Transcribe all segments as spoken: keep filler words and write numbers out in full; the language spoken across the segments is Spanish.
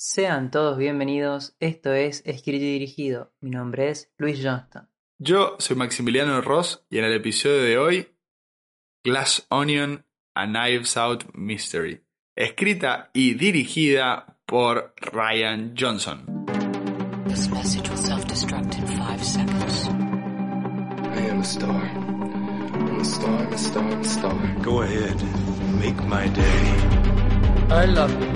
Sean todos bienvenidos, esto es Escrito y Dirigido, mi nombre es Luis Johnston. Yo soy Maximiliano Ross y en el episodio de hoy, Glass Onion, a Knives Out Mystery, escrita y dirigida por Rian Johnson. This message will self-destruct in five seconds. I am a star, I'm a star, I'm a star, I'm a star. Go ahead, make my day. I love you.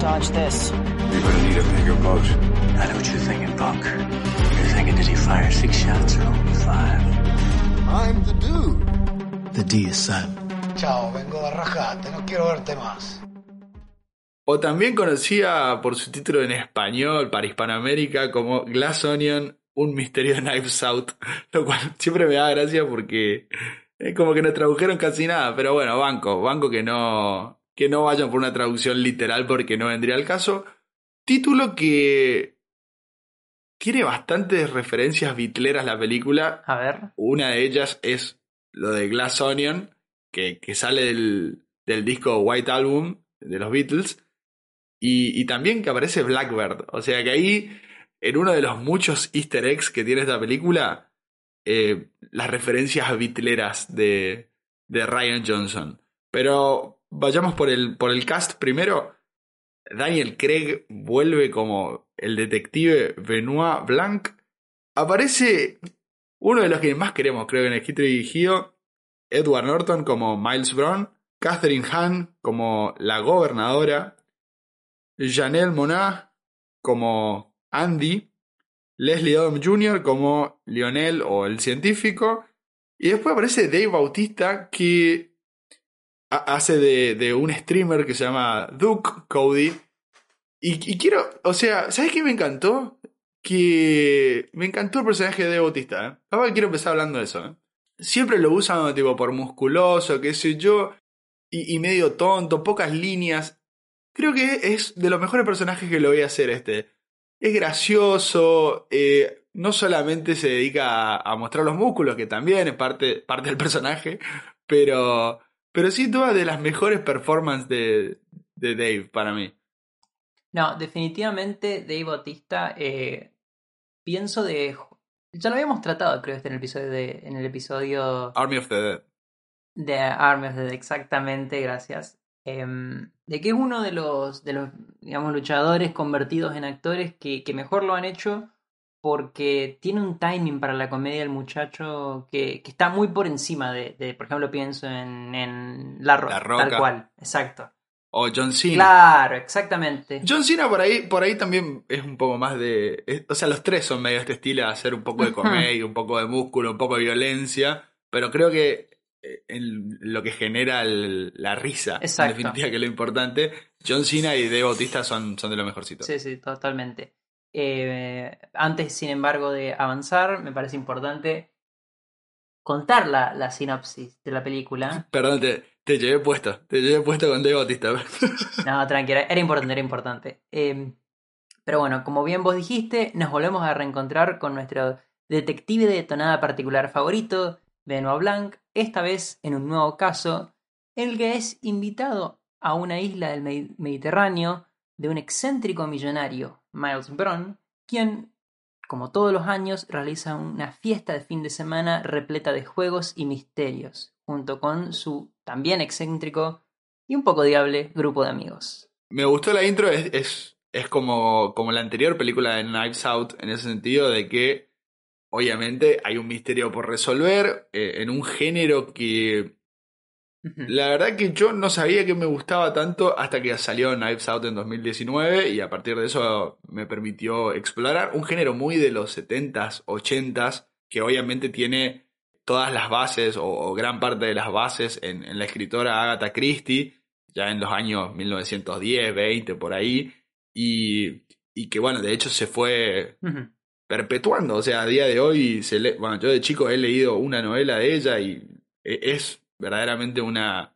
Dodge this. You're gonna need a bigger boat. I know what you're thinking, Buck. You're thinking, did he fire six shots or only five? I'm the dude. The D is Sam. Chao, vengo a rajarte, no quiero verte más. O también conocida por su título en español para Hispanoamérica como Glass Onion, un misterio de Knives Out. Lo cual siempre me da gracia porque es como que no tradujeron casi nada. Pero bueno, banco, banco que no... que no vayan por una traducción literal porque no vendría al caso. Título que tiene bastantes referencias bitleras la película. A ver. Una de ellas es lo de Glass Onion, que, que sale del, del disco White Album de los Beatles. Y, y también que aparece Blackbird. O sea que ahí, en uno de los muchos easter eggs que tiene esta película, eh, las referencias bitleras de, de Rian Johnson. Pero... vayamos por el, por el cast primero. Daniel Craig vuelve como el detective Benoit Blanc. Aparece uno de los que más queremos, creo, en el escrito y dirigido, Edward Norton como Miles Brown, Kathryn Hahn como la gobernadora, Janelle Monáe como Andy, Leslie Odom junior como Lionel o el científico, y después aparece Dave Bautista, que hace de, de un streamer que se llama Duke Cody. Y, y quiero... O sea, ¿sabes qué me encantó? Que... Me encantó el personaje de Dave Bautista, ¿eh? Ahora quiero empezar hablando de eso, ¿eh? Siempre lo usan tipo por musculoso, qué sé yo. Y, y medio tonto, pocas líneas. Creo que es de los mejores personajes que lo voy a hacer este. Es gracioso. Eh, no solamente se dedica a, a mostrar los músculos, que también es parte, parte del personaje. Pero... Pero sí, todas de las mejores performances de, de Dave para mí. No, definitivamente Dave Bautista, eh, pienso de... Ya lo habíamos tratado, creo, este en el episodio de... En el episodio Army of the Dead. De Army of the Dead, exactamente, gracias. Eh, de que es uno de los, de los, digamos, luchadores convertidos en actores que, que mejor lo han hecho, porque tiene un timing para la comedia del muchacho que, que está muy por encima de, de, por ejemplo, pienso en, en La Roca, La Roca, tal cual, exacto. O John Cena. Claro, exactamente. John Cena por ahí, por ahí también es un poco más de... Es, o sea, los tres son medio este estilo, hacer un poco de comedia, un poco de músculo, un poco de violencia, pero creo que en lo que genera el, la risa, exacto, en definitiva, que es lo importante. John Cena y Dave Bautista son, son de lo mejorcito. Sí, sí, totalmente. Eh, antes, sin embargo, de avanzar, me parece importante contar la, la sinopsis de la película. Perdón, te, te llevé puesto, te llevé puesto con Dave Bautista. No, tranquila, era importante, era importante. Eh, pero bueno, como bien vos dijiste, nos volvemos a reencontrar con nuestro detective de tonada particular favorito, Benoit Blanc, esta vez en un nuevo caso, en el que es invitado a una isla del Mediterráneo de un excéntrico millonario, Miles Brown, quien, como todos los años, realiza una fiesta de fin de semana repleta de juegos y misterios, junto con su también excéntrico y un poco diable grupo de amigos. Me gustó la intro, es, es, es como, como la anterior película de Knives Out, en ese sentido de que, obviamente, hay un misterio por resolver, eh, en un género que... La verdad que yo no sabía que me gustaba tanto hasta que salió Knives Out en dos mil diecinueve, y a partir de eso me permitió explorar un género muy de los setentas, ochentas, que obviamente tiene todas las bases o, o gran parte de las bases en, en la escritora Agatha Christie, ya en los años mil novecientos diez, veinte, por ahí, y, y que bueno, de hecho se fue uh-huh. perpetuando, o sea, a día de hoy, se le- bueno, yo de chico he leído una novela de ella y es... verdaderamente una,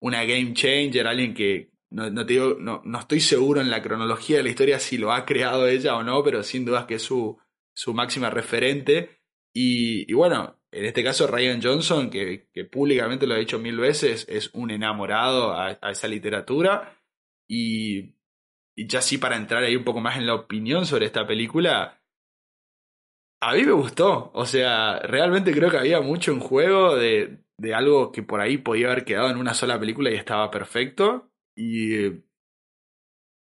una game changer, alguien que no, no, te digo, no, no estoy seguro en la cronología de la historia si lo ha creado ella o no, pero sin dudas que es su, su máxima referente. Y, y bueno, en este caso Rian Johnson, que, que públicamente lo ha dicho mil veces, es un enamorado a, a esa literatura. Y, y ya sí, para entrar ahí un poco más en la opinión sobre esta película, a mí me gustó. O sea, realmente creo que había mucho en juego de, de algo que por ahí podía haber quedado en una sola película y estaba perfecto. Y,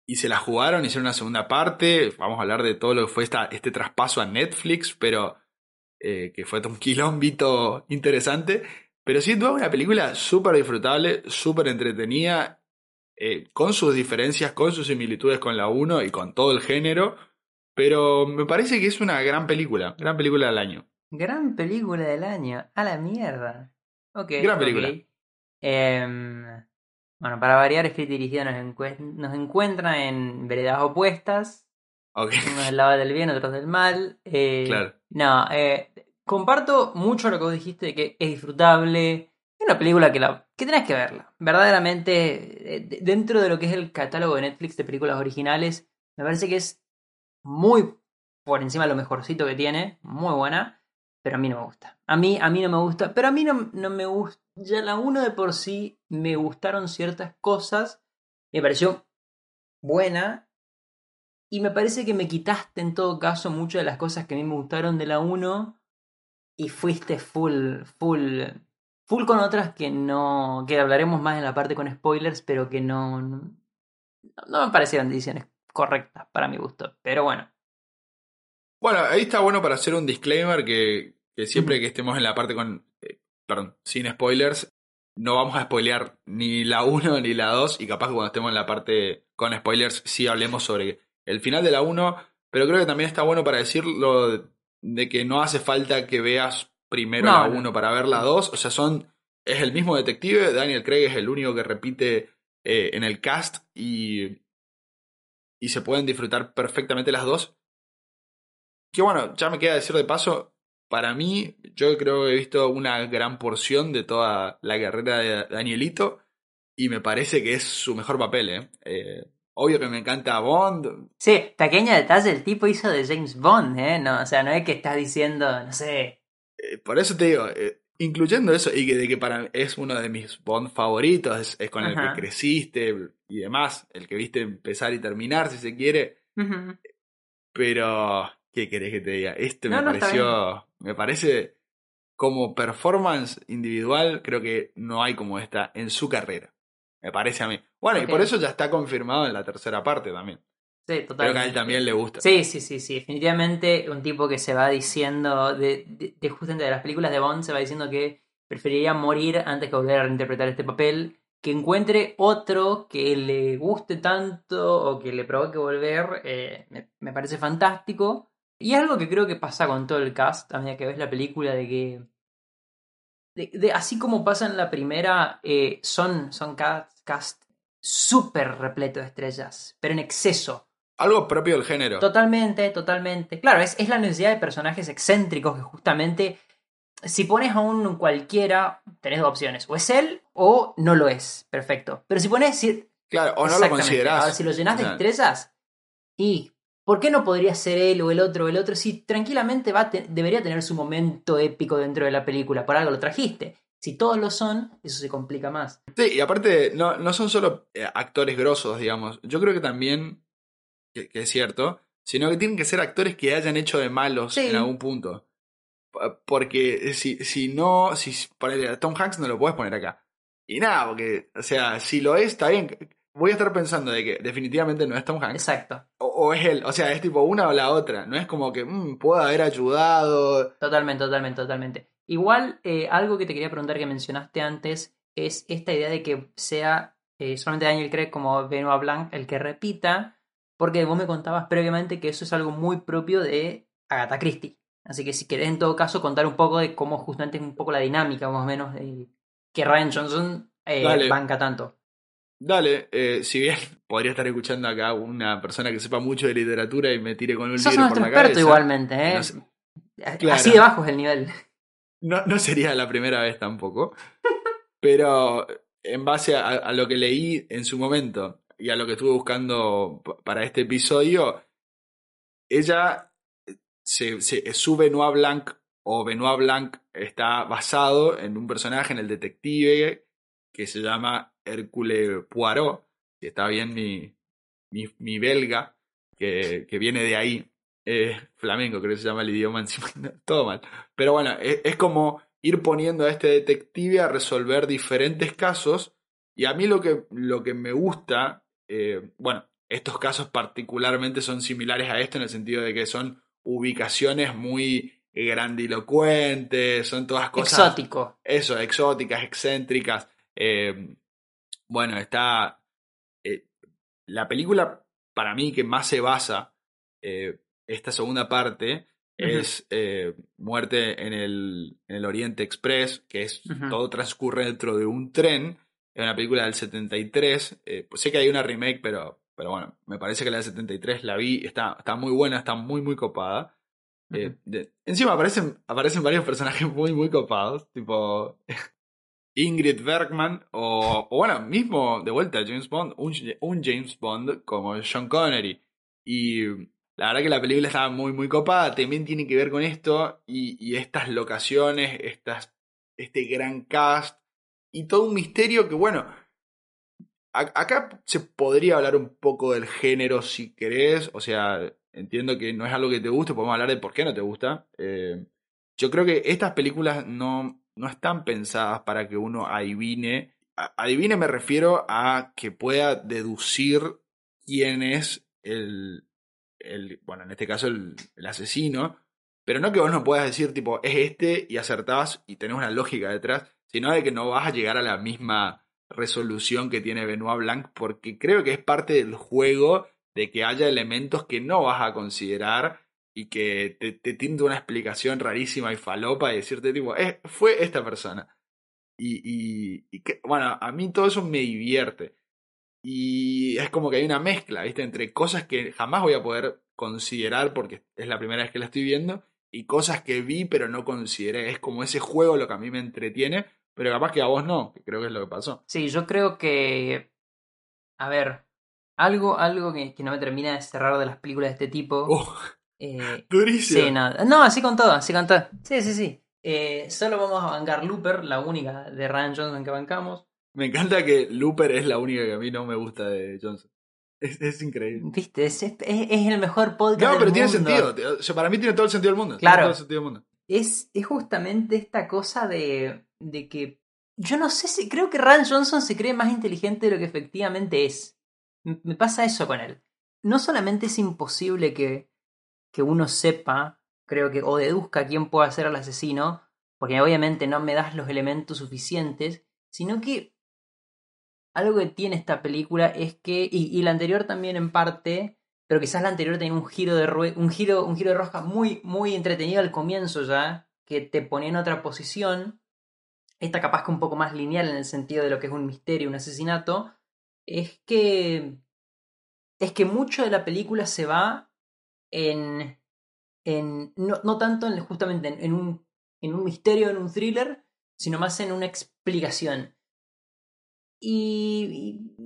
y se la jugaron, hicieron una segunda parte. Vamos a hablar de todo lo que fue esta, este traspaso a Netflix, pero eh, que fue un quilombito interesante. Pero sin duda una película súper disfrutable, súper entretenida, eh, con sus diferencias, con sus similitudes con la uno y con todo el género. Pero me parece que es una gran película, gran película del año. Gran película del año, a la mierda. Ok. Gran película. Okay. Eh, bueno, para variar, escrita y dirigida nos, encuent- nos encuentra en veredas opuestas. Ok. Uno del lado del bien, otro del mal. Eh, claro. No, eh, comparto mucho lo que vos dijiste de que es disfrutable. Es una película que, la, que tenés que verla. Verdaderamente, dentro de lo que es el catálogo de Netflix de películas originales, me parece que es muy por encima de lo mejorcito que tiene, muy buena, pero a mí no me gusta. A mí, a mí no me gusta, pero a mí no, no me gusta. Ya la uno de por sí me gustaron ciertas cosas, me pareció buena, y me parece que me quitaste en todo caso muchas de las cosas que a mí me gustaron de la uno y fuiste full, full, full con otras que no, que hablaremos más en la parte con spoilers, pero que no, no, no me parecieron decisiones correctas para mi gusto, pero bueno. Bueno, ahí está bueno para hacer un disclaimer que, que siempre que estemos en la parte con, eh, perdón, sin spoilers, no vamos a spoilear ni la uno ni la dos, y capaz que cuando estemos en la parte con spoilers sí hablemos sobre el final de la uno, pero creo que también está bueno para decirlo de, de que no hace falta que veas primero no, la uno no. para ver la dos, o sea, son es el mismo detective, Daniel Craig es el único que repite eh, en el cast y Y se pueden disfrutar perfectamente las dos. Que bueno, ya me queda decir de paso, para mí, yo creo que he visto una gran porción de toda la carrera de Danielito. Y me parece que es su mejor papel, ¿eh? eh obvio que me encanta Bond. Sí, pequeño detalle, el tipo hizo de James Bond, ¿eh? No, o sea, no es que estás diciendo, no sé. Eh, por eso te digo, eh, incluyendo eso, y que, de que para es uno de mis Bond favoritos, es, es con el Ajá. que creciste y demás, el que viste empezar y terminar, si se quiere. Uh-huh. Pero, ¿qué querés que te diga? Este no, me no, pareció, me parece, como performance individual, creo que no hay como esta en su carrera. Me parece a mí. Bueno, okay. Y por eso ya está confirmado en la tercera parte también. Sí, totalmente. Creo que a él también le gusta. Sí, sí, sí, sí. Definitivamente un tipo que se va diciendo, de, de, de justamente de las películas de Bond, se va diciendo que preferiría morir antes que volver a reinterpretar este papel. Que encuentre otro que le guste tanto o que le provoque volver, eh, me, me parece fantástico. Y es algo que creo que pasa con todo el cast a medida que ves la película, de que de, de, así como pasa en la primera, eh, son, son cast, cast súper repleto de estrellas, pero en exceso. Algo propio del género. Totalmente, totalmente. Claro, es, es la necesidad de personajes excéntricos que justamente... Si pones a un cualquiera, tenés dos opciones. O es él o no lo es. Perfecto. Pero si pones... Si... Claro, o no lo considerás. Ahora, si lo llenás de no. estrellas, ¿y por qué no podría ser él o el otro o el otro? Si tranquilamente va te... debería tener su momento épico dentro de la película. Por algo lo trajiste. Si todos lo son, eso se complica más. Sí, y aparte no, no son solo actores grosos, digamos. Yo creo que también, que, que es cierto, sino que tienen que ser actores que hayan hecho de malos sí. en algún punto. Porque si, si no, si Tom Hanks no lo podés poner acá. Y nada, porque, o sea, si lo es, está bien. Voy a estar pensando de que definitivamente no es Tom Hanks. Exacto. O, o es él, o sea, es tipo una o la otra. No es como que, mmm, puedo haber ayudado. Totalmente, totalmente, totalmente. Igual, eh, algo que te quería preguntar que mencionaste antes es esta idea de que sea eh, solamente Daniel Craig como Benoit Blanc el que repita. Porque vos me contabas previamente que eso es algo muy propio de Agatha Christie. Así que si querés en todo caso contar un poco de cómo justamente es un poco la dinámica más o menos de que Rian Johnson eh, banca tanto. Dale, eh, si bien podría estar escuchando acá una persona que sepa mucho de literatura y me tire con un libro por la cabeza. Sos nuestro experto igualmente, ¿eh? No sé. Claro. Así de bajo es el nivel. No, no sería la primera vez tampoco. Pero en base a, a lo que leí en su momento y a lo que estuve buscando para este episodio, ella... Se, se, su Benoit Blanc o Benoit Blanc está basado en un personaje, en el detective que se llama Hércules Poirot, si está bien mi, mi, mi belga, que, que viene de ahí, eh, flamenco creo que se llama el idioma, encima, todo mal. Pero bueno, es, es como ir poniendo a este detective a resolver diferentes casos, y a mí lo que, lo que me gusta, eh, bueno, estos casos particularmente son similares a esto en el sentido de que son ubicaciones muy grandilocuentes, son todas cosas... Exótico. Eso, exóticas, excéntricas. Eh, bueno, está... Eh, la película, para mí, que más se basa eh, esta segunda parte uh-huh. es eh, Muerte en el, en el Oriente Express, que es uh-huh. todo transcurre dentro de un tren. Es una película del setenta y tres. Eh, pues sé que hay una remake, pero... Pero bueno, me parece que la de setenta y tres la vi, está, está muy buena, está muy, muy copada. Uh-huh. Eh, de, encima aparecen, aparecen varios personajes muy, muy copados, tipo Ingrid Bergman, o, o bueno, mismo de vuelta James Bond, un, un James Bond como Sean Connery. Y la verdad que la película estaba muy, muy copada, también tiene que ver con esto, y, y estas locaciones, estas, este gran cast, y todo un misterio que bueno... Acá se podría hablar un poco del género si querés, o sea, entiendo que no es algo que te guste, podemos hablar de por qué no te gusta. Eh, yo creo que estas películas no, no están pensadas para que uno adivine. A, adivine me refiero a que pueda deducir quién es el, el bueno, en este caso el, el asesino, pero no que vos no puedas decir tipo, es este y acertás y tenés una lógica detrás, sino de que no vas a llegar a la misma... resolución que tiene Benoit Blanc, porque creo que es parte del juego de que haya elementos que no vas a considerar y que te, te tiende una explicación rarísima y falopa y decirte tipo, eh, fue esta persona y, y, y que, bueno, a mí todo eso me divierte y es como que hay una mezcla, ¿viste? Entre cosas que jamás voy a poder considerar porque es la primera vez que la estoy viendo y cosas que vi pero no consideré, es como ese juego lo que a mí me entretiene. Pero capaz que a vos no, que creo que es lo que pasó. Sí, yo creo que... A ver, algo, algo que, que no me termina de cerrar de las películas de este tipo... Uh, eh, ¡Durísimo! Sí, no, no, así con todo, así con todo. Sí, sí, sí. Eh, solo vamos a bancar Looper, la única de Rian Johnson que bancamos. Me encanta que Looper es la única que a mí no me gusta de Johnson. Es, es increíble. Viste, es, es, es el mejor podcast no, del mundo. No, pero tiene sentido. O sea, para mí tiene todo el sentido del mundo. Claro. Tiene todo el sentido del mundo. Es, es justamente esta cosa de... de que yo no sé si creo que Rian Johnson se cree más inteligente de lo que efectivamente es. Me pasa eso con él. No solamente es imposible que, que uno sepa, creo que, o deduzca quién pueda ser el asesino, porque obviamente no me das los elementos suficientes, sino que algo que tiene esta película es que, y, y la anterior también en parte, pero quizás la anterior tenía un giro de rue- un giro, un giro de rosca muy, muy entretenido al comienzo ya, que te ponía en otra posición. Esta capaz que un poco más lineal en el sentido de lo que es un misterio, un asesinato, es que es que mucho de la película se va en, en no, no tanto en, justamente en, en, un, en un misterio, en un thriller, sino más en una explicación. Y, y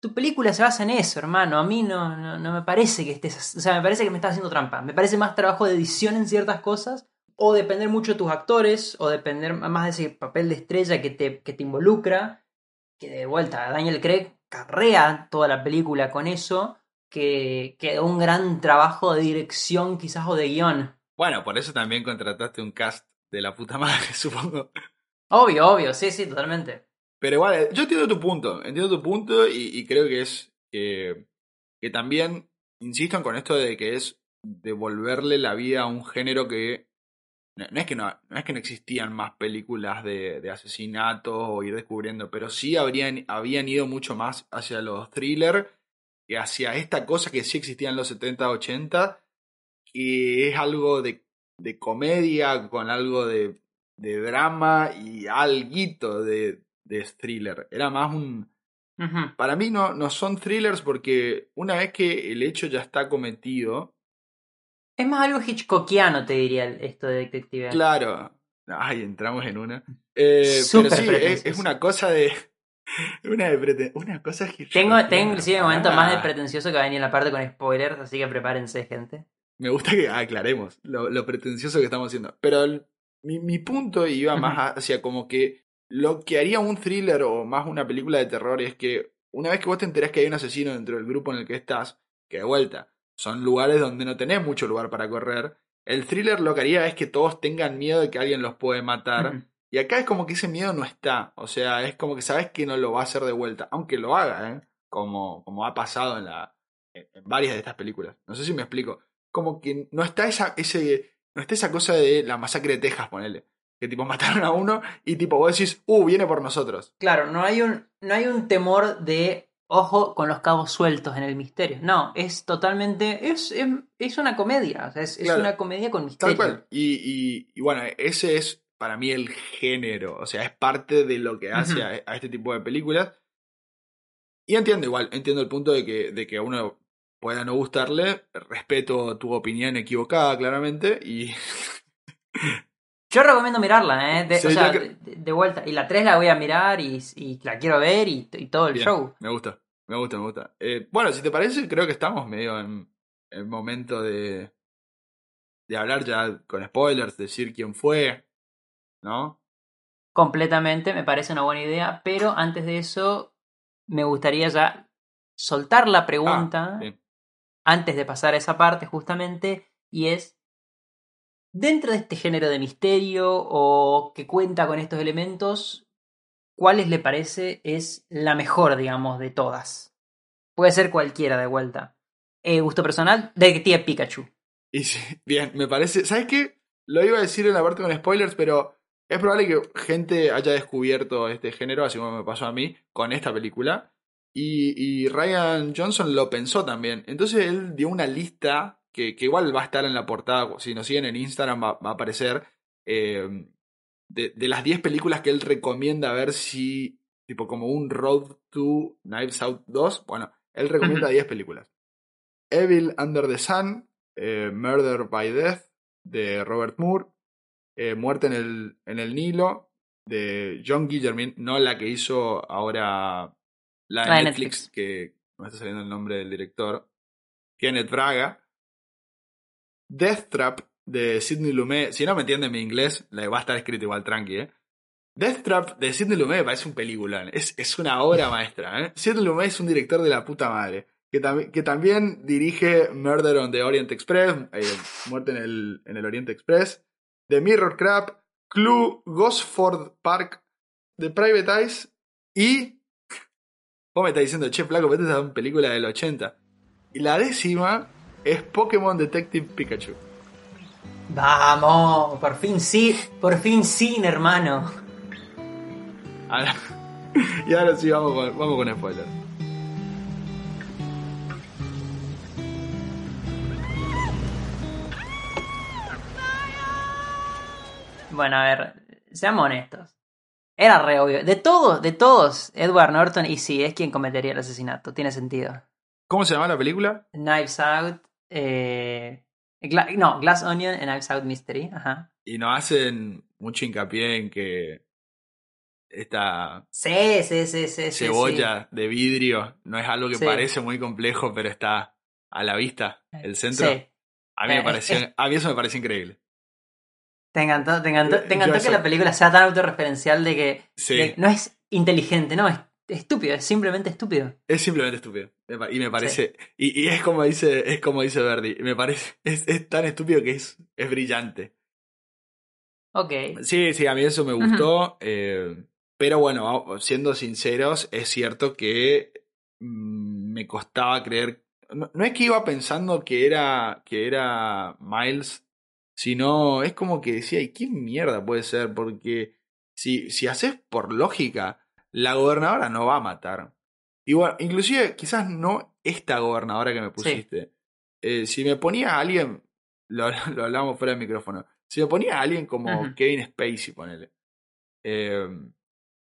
tu película se basa en eso, hermano. A mí no, no, no me parece que estés... O sea, me parece que me estás haciendo trampa. Me parece más trabajo de edición en ciertas cosas, o depender mucho de tus actores, o depender más de ese papel de estrella que te, que te involucra, que de vuelta Daniel Craig carrea toda la película con eso, que, que un gran trabajo de dirección quizás o de guión. Bueno, por eso también contrataste un cast de la puta madre, supongo. Obvio, obvio, sí, sí, totalmente. Pero igual, yo entiendo tu punto, entiendo tu punto y, y creo que es eh, que también insistan con esto de que es devolverle la vida a un género que No, no, es que no, no es que no existían más películas de, de asesinatos o ir descubriendo, pero sí habrían, habían ido mucho más hacia los thrillers que hacia esta cosa que sí existía en los setenta, ochenta, que es algo de, de comedia con algo de, de drama y alguito de, de thriller. Era más un... Uh-huh. Para mí no, no son thrillers porque una vez que el hecho ya está cometido... Es más algo hitchcockiano, te diría, esto de detective. Claro. Ay, entramos en una. Eh, pero sí, es, es una cosa de... Una, de preten- una cosa hitchcockiana. Tengo, tengo inclusive un momento ah. más de pretencioso que va a venir la parte con spoilers, así que prepárense, gente. Me gusta que aclaremos lo, lo pretencioso que estamos haciendo. Pero el, mi, mi punto iba más hacia como que lo que haría un thriller o más una película de terror es que una vez que vos te enterás que hay un asesino dentro del grupo en el que estás, que de vuelta, son lugares donde no tenés mucho lugar para correr, el thriller lo que haría es que todos tengan miedo de que alguien los puede matar. Uh-huh. Y acá es como que ese miedo no está. O sea, es como que sabes que no lo va a hacer de vuelta. Aunque lo haga, ¿eh? Como, como ha pasado en, la, en varias de estas películas. No sé si me explico. Como que no está esa, ese, no está esa cosa de la masacre de Texas, ponele. Que tipo mataron a uno y tipo vos decís, uh, viene por nosotros. Claro, no hay un, no hay un temor de ojo con los cabos sueltos en el misterio. No, es totalmente... Es, es, es una comedia. O sea, es, claro, es una comedia con misterio. Tal cual. Y, y, y bueno, ese es... para mí el género, o sea, es parte de lo que hace uh-huh. a, a este tipo de películas. Y entiendo igual, entiendo el punto de que, de que a uno pueda no gustarle, respeto tu opinión equivocada, claramente, y... Yo recomiendo mirarla, ¿eh? De, sí, o sea, que... de, de vuelta. Y la tres la voy a mirar y, y la quiero ver y, y todo el Bien, show. Me gusta, me gusta, me gusta. Eh, bueno, si te parece, creo que estamos medio en el momento de, de hablar ya con spoilers, decir quién fue... ¿No? Completamente, me parece una buena idea, pero antes de eso me gustaría ya soltar la pregunta ah, sí. antes de pasar a esa parte justamente, y es, dentro de este género de misterio o que cuenta con estos elementos, ¿cuáles le parece es la mejor, digamos, de todas? Puede ser cualquiera de vuelta. Eh, gusto personal, Detective Pikachu. Y sí, bien, me parece, ¿sabes qué? Lo iba a decir en la parte con spoilers, pero... es probable que gente haya descubierto este género, así como me pasó a mí, con esta película. Y, y Rian Johnson lo pensó también. Entonces él dio una lista, que, que igual va a estar en la portada, si nos siguen en Instagram va, va a aparecer, eh, de, de las diez películas que él recomienda ver si, tipo como un Road to Knives Out dos, bueno, él recomienda diez películas. Evil Under the Sun, eh, Murder by Death, de Robert Moore, Eh, Muerte en el, en el Nilo, de John Guillermin, no la que hizo ahora la de la Netflix, Netflix, que no está saliendo el nombre del director, Kenneth Braga, Death Trap, de Sidney Lumet, si no me entienden mi inglés, la va a estar escrita igual tranqui, ¿eh? Death Trap, de Sidney Lumet, parece un peliculón, es, es una obra maestra, ¿eh? Sidney Lumet es un director de la puta madre, que, tam- que también dirige Murder on the Orient Express, eh, Muerte en el, en el Oriente Express, The Mirror Crab, Clue, Gosford Park, The Private Eyes y... vos me estás diciendo, che, flaco, vete a una película del ochenta. Y la décima es Pokémon Detective Pikachu. ¡Vamos! Por fin sí, por fin sí, hermano. Ahora, y ahora sí, vamos con, vamos con spoilers. Bueno, a ver, seamos honestos. Era re obvio. De todos, de todos, Edward Norton, y sí, es quien cometería el asesinato. Tiene sentido. ¿Cómo se llama la película? Knives Out. Eh, Gla- no, Glass Onion and Knives Out Mystery. Ajá. Y no hacen mucho hincapié en que esta sí, sí, sí, sí, cebolla sí, sí. de vidrio no es algo que sí. parece muy complejo, pero está a la vista, el centro. Sí. A mí, me pareció, a mí eso me pareció increíble. Te encantó, te encantó, te encantó que la película sea tan autorreferencial de que sí. de, no es inteligente, no, es estúpido, es simplemente estúpido. Es simplemente estúpido. Y me parece, sí. y, y es como dice, es como dice Verdi, me parece, es, es tan estúpido que es, es brillante. Ok. Sí, sí, a mí eso me gustó. Uh-huh. Eh, pero bueno, siendo sinceros, es cierto que me costaba creer. No, no es que iba pensando que era. que era Miles. Sino es como que decía, ¿y qué mierda puede ser? Porque si, si haces por lógica, la gobernadora no va a matar. Igual, inclusive, quizás no esta gobernadora que me pusiste. Sí. Eh, si me ponía a alguien, lo, lo hablamos fuera del micrófono, si me ponía a alguien como uh-huh. Kevin Spacey, ponele. Eh,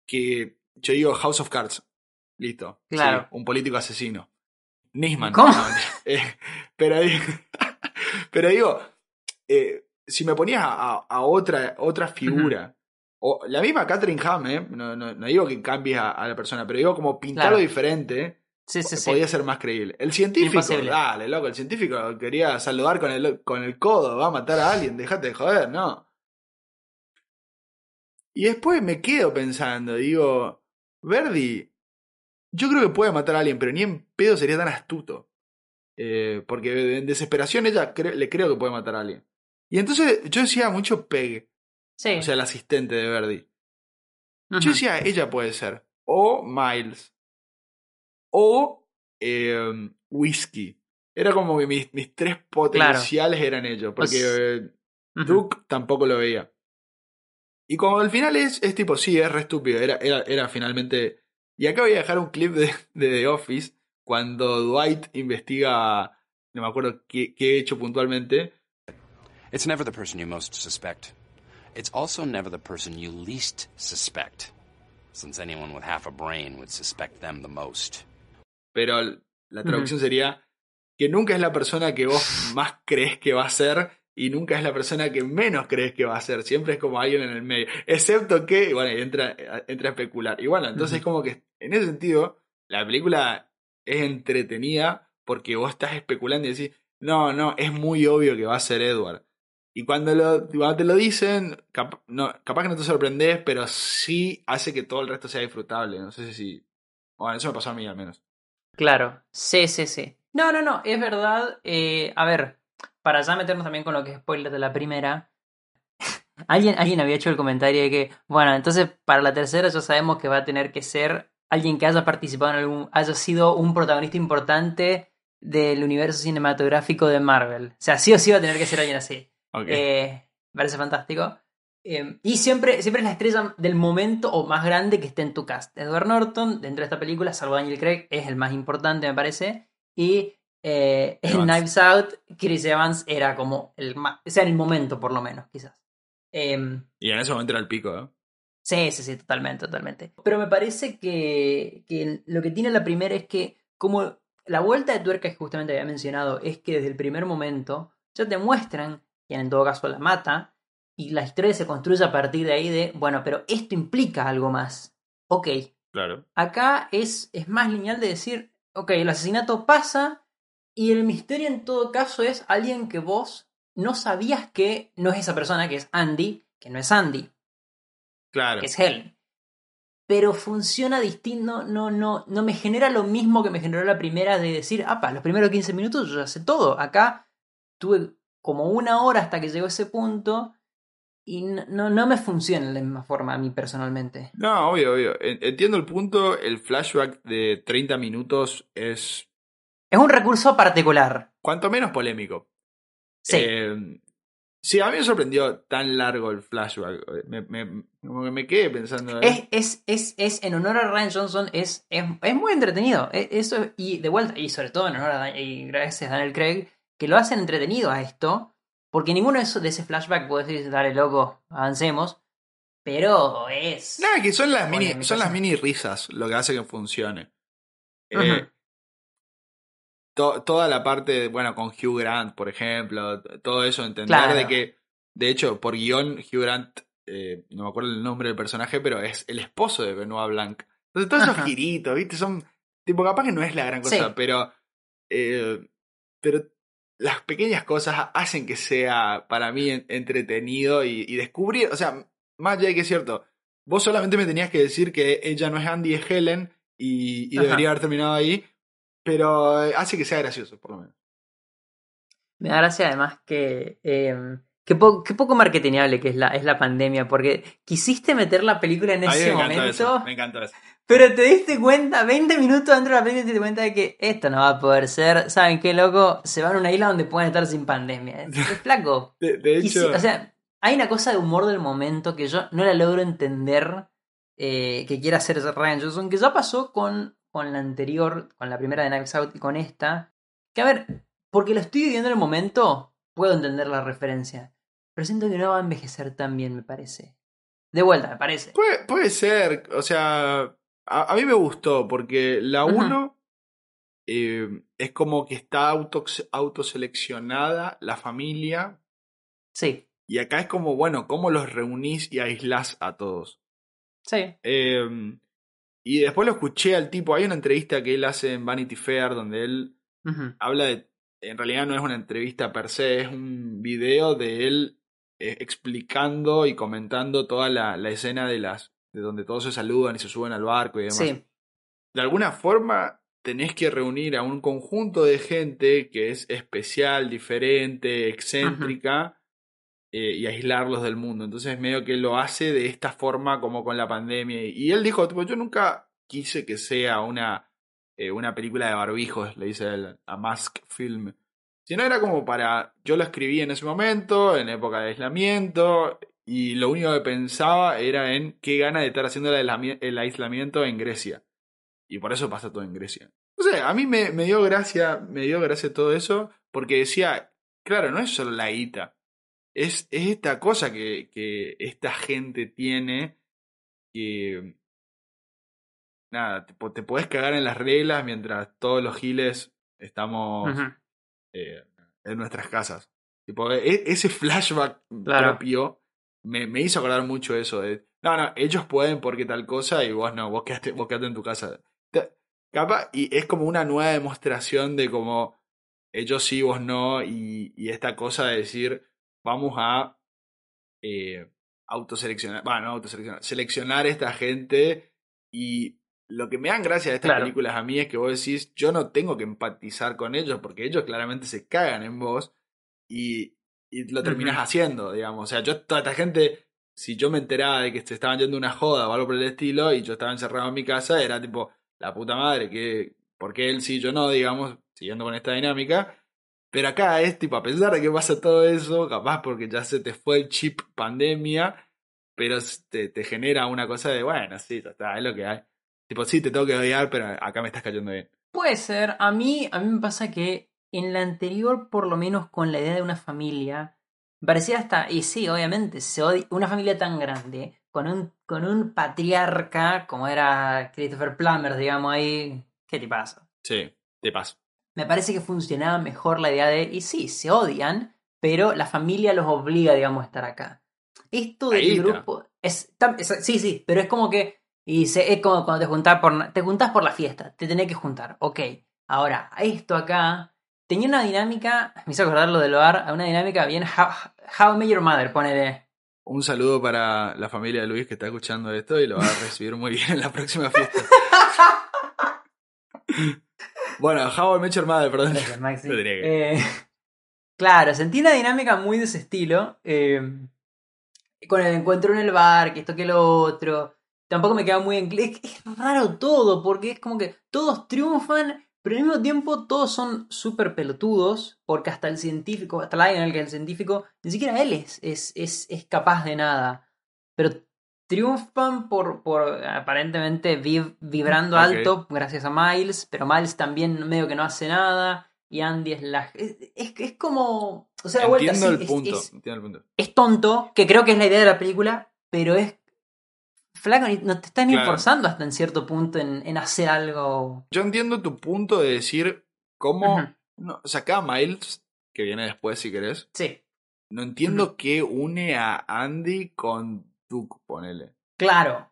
que yo digo House of Cards. Listo. Claro. Sí, un político asesino. Nisman. ¿Cómo? No, eh, pero, pero digo... Eh, si me ponías a, a otra, otra figura, uh-huh. o la misma Kathryn Hahn, eh, no, no, no digo que cambies a, a la persona, pero digo como pintarlo claro. diferente, sí, sí, podía sí. ser más creíble. El científico, imposible. Dale, loco, el científico quería saludar con el, con el codo, va a matar a alguien, déjate de joder, no. Y después me quedo pensando, digo, Verdi, Yo creo que puede matar a alguien, pero ni en pedo sería tan astuto. Eh, porque en desesperación ella cre- le creo que puede matar a alguien. Y entonces yo decía mucho Peg. Sí. O sea, el asistente de Verdi. Ajá. Yo decía, ella puede ser. O Miles. O eh, Whiskey. Era como que mis, mis tres potenciales, claro, eran ellos. Porque eh, Duke tampoco lo veía. Y como al final es, es tipo, sí, es re estúpido. Era, era, era finalmente... Y acá voy a dejar un clip de, de The Office cuando Dwight investiga... No me acuerdo qué, qué he hecho puntualmente. It's never the person you most suspect. It's also never the person you least suspect. Since anyone with half a brain would suspect them the most. Pero la traducción mm-hmm. sería... Que nunca es la persona que vos más crees que va a ser y nunca es la persona que menos crees que va a ser. Siempre es como alguien en el medio. Excepto que, bueno, entra, entra a especular. Y bueno, entonces uh-huh. como que en ese sentido la película es entretenida porque vos estás especulando y decís, no, no, es muy obvio que va a ser Edward. Y cuando, lo, cuando te lo dicen, cap- no, capaz que no te sorprendés, pero sí hace que todo el resto sea disfrutable. No sé si... Bueno, eso me pasó a mí al menos. Claro, sí, sí, sí. No, no, no, es verdad. Eh, a ver, para ya meternos también con lo que es spoiler de la primera, alguien, alguien había hecho el comentario de que, bueno, entonces para la tercera ya sabemos que va a tener que ser alguien que haya participado en algún, haya sido un protagonista importante del universo cinematográfico de Marvel. O sea, sí o sí va a tener que ser alguien así. Okay. Eh, parece fantástico. Eh, y siempre, siempre es la estrella del momento o más grande que esté en tu cast. Edward Norton, dentro de esta película, salvo Daniel Craig, es el más importante, me parece. Y eh, en Knives Out, Chris Evans era como el más, o sea, en el momento por lo menos, quizás. Eh, y en ese momento era el pico, ¿eh? Sí, sí, sí, totalmente, totalmente. Pero me parece que, que lo que tiene la primera es que, como la vuelta de tuerca que justamente había mencionado, es que desde el primer momento ya te muestran, y en todo caso la mata, y la historia se construye a partir de ahí de, bueno, pero esto implica algo más. Ok. Claro. Acá es, es más lineal de decir... Ok, el asesinato pasa y el misterio en todo caso es alguien que vos no sabías que no es esa persona, que es Andy, que no es Andy. Claro. Que es Helen. Pero funciona distinto, no, no, no me genera lo mismo que me generó la primera de decir, apa, los primeros quince minutos yo ya sé todo. Acá tuve como una hora hasta que llegó ese punto y no, no me funciona de la misma forma a mí personalmente. No, obvio, obvio. Entiendo el punto, el flashback de treinta minutos es... Es un recurso particular. Cuanto menos polémico. Sí. Eh, sí, a mí me sorprendió tan largo el flashback. Me, me, como que me quedé pensando... ¿eh? Es, es, es, es, en honor a Rian Johnson, es, es, es muy entretenido. Es, eso, y de vuelta, y sobre todo en honor a, y gracias a Daniel Craig, que lo hacen entretenido a esto. Porque ninguno de, esos, de ese flashback puede decir, dale loco, avancemos. Pero es... Nada, que son las mini, son las mini risas lo que hace que funcione. Uh-huh. Eh, to, toda la parte, bueno, con Hugh Grant, por ejemplo, todo eso, entender claro. de que, de hecho, por guión, Hugh Grant, eh, no me acuerdo el nombre del personaje, pero es el esposo de Benoit Blanc. Entonces todos esos uh-huh. giritos, ¿viste? Son, tipo, capaz que no es la gran cosa, sí. pero... Eh, pero las pequeñas cosas hacen que sea para mí entretenido y, y descubrir, o sea, más allá de que es cierto, vos solamente me tenías que decir que ella no es Andy, es Helen y, y debería haber terminado ahí, pero hace que sea gracioso, por lo menos. Me da gracia además que eh, qué po- qué poco marketingable que es la, es la pandemia, porque quisiste meter la película en ese me momento, eso, me encantó eso. Pero te diste cuenta, veinte minutos dentro de la película te diste cuenta de que esto no va a poder ser. ¿Saben qué, loco? Se van a una isla donde pueden estar sin pandemia. Es flaco. De, de hecho... Si, o sea, hay una cosa de humor del momento que yo no la logro entender eh, que quiera hacer Rian Johnson, que ya pasó con, con la anterior, con la primera de Knives Out y con esta. Que a ver, porque lo estoy viviendo en el momento, puedo entender la referencia. Pero siento que no va a envejecer tan bien, me parece. De vuelta, me parece. Puede, puede ser, o sea... A, a mí me gustó porque la uno uh-huh. eh, es como que está auto, autoseleccionada la familia. Sí. Y acá es como, bueno, cómo los reunís y aislás a todos. Sí. Eh, y después lo escuché al tipo, hay una entrevista que él hace en Vanity Fair donde él uh-huh. habla de, en realidad no es una entrevista per se, es un video de él eh, explicando y comentando toda la, la escena de las... de donde todos se saludan y se suben al barco y demás. Sí. de alguna forma tenés que reunir a un conjunto de gente que es especial, diferente, excéntrica, eh, y aislarlos del mundo. Entonces medio que lo hace de esta forma como con la pandemia. Y él dijo, tipo, yo nunca quise que sea una, eh, una película de barbijos, le dice él, a Mask Film. Sino era como para... Yo lo escribí en ese momento, en época de aislamiento, y lo único que pensaba era en qué gana de estar haciendo el aislamiento en Grecia. Y por eso pasa todo en Grecia. O sea, a mí me, me dio gracia, me dio gracia todo eso, porque decía, claro, no es solo la guita, es, es esta cosa que, que esta gente tiene, que nada, te, te podés cagar en las reglas mientras todos los giles estamos uh-huh. eh, en nuestras casas. Tipo, e, ese flashback claro. propio me, me hizo acordar mucho eso de, no, no, ellos pueden porque tal cosa y vos no, vos quedate, vos quedate en tu casa. Capaz, y es como una nueva demostración de como ellos sí, vos no, y, y esta cosa de decir, vamos a eh, autoseleccionar, bueno, no autoseleccionar, seleccionar esta gente. Y lo que me dan gracia de estas claro. películas a mí es que vos decís, yo no tengo que empatizar con ellos porque ellos claramente se cagan en vos y, y lo terminás uh-huh. haciendo, digamos. O sea, yo, toda esta gente, si yo me enteraba de que se estaban yendo una joda o algo por el estilo y yo estaba encerrado en mi casa, era tipo... La puta madre, que porque él sí, yo no, digamos, siguiendo con esta dinámica. Pero acá es tipo, a pesar de que pasa todo eso, capaz porque ya se te fue el chip pandemia, pero te, te genera una cosa de, bueno, sí, ya está, es lo que hay. Tipo, sí, te tengo que odiar, pero acá me estás cayendo bien. Puede ser, a mí, a mí me pasa que en la anterior, por lo menos con la idea de una familia, parecía hasta, y sí, obviamente, se odia, una familia tan grande... Con un, con un patriarca, como era Christopher Plummer, digamos, ahí, ¿qué te pasa? Sí, te pasa. Me parece que funcionaba mejor la idea de, y sí, se odian, pero la familia los obliga, digamos, a estar acá. Esto del grupo... Es, es, sí, sí, pero es como que... Y se, es como cuando te juntás, por, te juntás por la fiesta, te tenés que juntar, ok. Ahora, esto acá... Tenía una dinámica, me hizo acordar lo del hogar, una dinámica bien... How, how Met Your Mother, ponele... Un saludo para la familia de Luis que está escuchando esto y lo va a recibir muy bien en la próxima fiesta. Bueno, How I Met Your Mother, perdón. Gracias, Maxi. Eh, claro, sentí una dinámica muy de ese estilo. Eh, con el encuentro en el bar, que esto que lo otro. Tampoco me queda muy en... Es, es raro todo, porque es como que todos triunfan, pero al mismo tiempo todos son súper pelotudos, porque hasta el científico, hasta Lionel, que es el científico, ni siquiera él es, es, es, es capaz de nada. Pero triunfan por, por aparentemente viv, vibrando okay. alto, gracias a Miles, pero Miles también medio que no hace nada, y Andy es la... Es, es, es como... O sea, vuelta, sí, el es, punto. Es, Entiendo el punto. Es tonto, que creo que es la idea de la película, pero es... Flaco, no te estás ni claro. forzando hasta en cierto punto en, en hacer algo. Yo entiendo tu punto de decir cómo... Uh-huh. No, o sea, acá Miles, que viene después si querés. Sí. No entiendo uh-huh. qué une a Andy con Duke, ponele. Claro.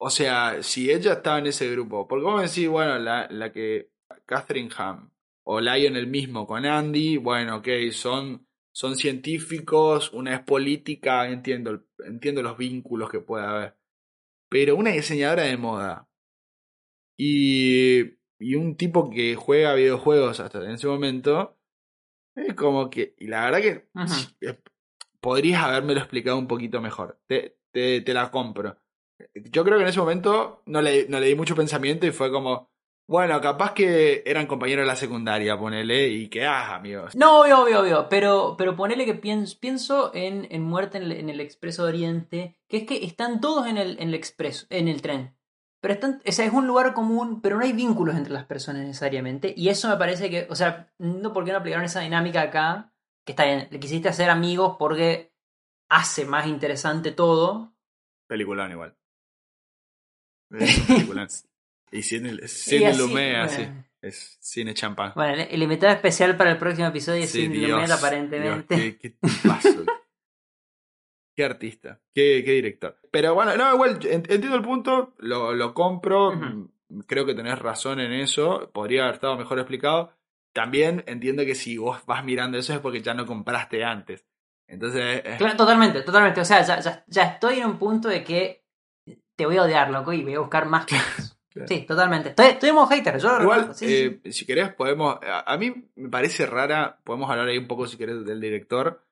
O sea, si ella estaba en ese grupo, porque vos me decís, bueno, la, la que... Kathryn Hahn o Lionel mismo con Andy, bueno, ok, son... Son científicos, una es política, entiendo, entiendo los vínculos que puede haber. Pero una diseñadora de moda y, y un tipo que juega videojuegos hasta en ese momento, es como que... Y la verdad que uh-huh. podrías habérmelo explicado un poquito mejor. Te, te, te la compro. Yo creo que en ese momento no le, no le di mucho pensamiento y fue como... Bueno, capaz que eran compañeros de la secundaria, ponele, y que ah, amigos. No, obvio, obvio, obvio, pero, pero ponele que pienso, pienso en, en Muerte en el, en el Expreso de Oriente, que es que están todos en el, en el expreso, en el tren. Pero están, o sea, es un lugar común, pero no hay vínculos entre las personas necesariamente, y eso me parece que, o sea, no por qué no aplicaron esa dinámica acá, que está bien, le quisiste hacer amigos porque hace más interesante todo. Peliculón igual. Peliculón. Y cine, cine Lumet, así. Bueno. Es cine champán. Bueno, el invitado especial para el próximo episodio es sí, Sidney Lumet, aparentemente. Dios, qué, qué paso. Qué artista. Qué, qué director. Pero bueno, no, igual, entiendo el punto, lo, lo compro. Uh-huh. Creo que tenés razón en eso. Podría haber estado mejor explicado. También entiendo que si vos vas mirando eso es porque ya no compraste antes. Entonces. Eh. Claro, totalmente, totalmente. O sea, ya, ya, ya estoy en un punto de que te voy a odiar, loco, y voy a buscar más cosas. Claro. Sí, totalmente. Tuvimos haters, yo lo Igual, recuerdo. Sí, eh, sí. Si querés podemos... A, a mí me parece rara, podemos hablar ahí un poco si querés del director.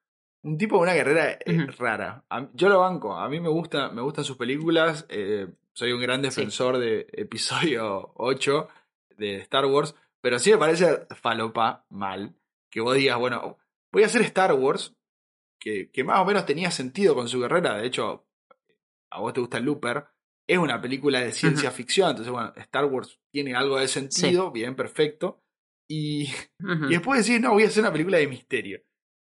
Un tipo de una carrera eh, uh-huh. rara. A, yo lo banco, a mí me gusta, me gustan sus películas. Eh, soy un gran defensor sí. de episodio ocho de Star Wars. Pero sí me parece falopa, mal. Que vos digas, bueno, voy a hacer Star Wars, que, que más o menos tenía sentido con su carrera. De hecho, a vos te gusta Looper. Es una película de ciencia uh-huh. ficción, entonces bueno, Star Wars tiene algo de sentido, sí. bien, perfecto. Y, uh-huh. y después decís, no, voy a hacer una película de misterio.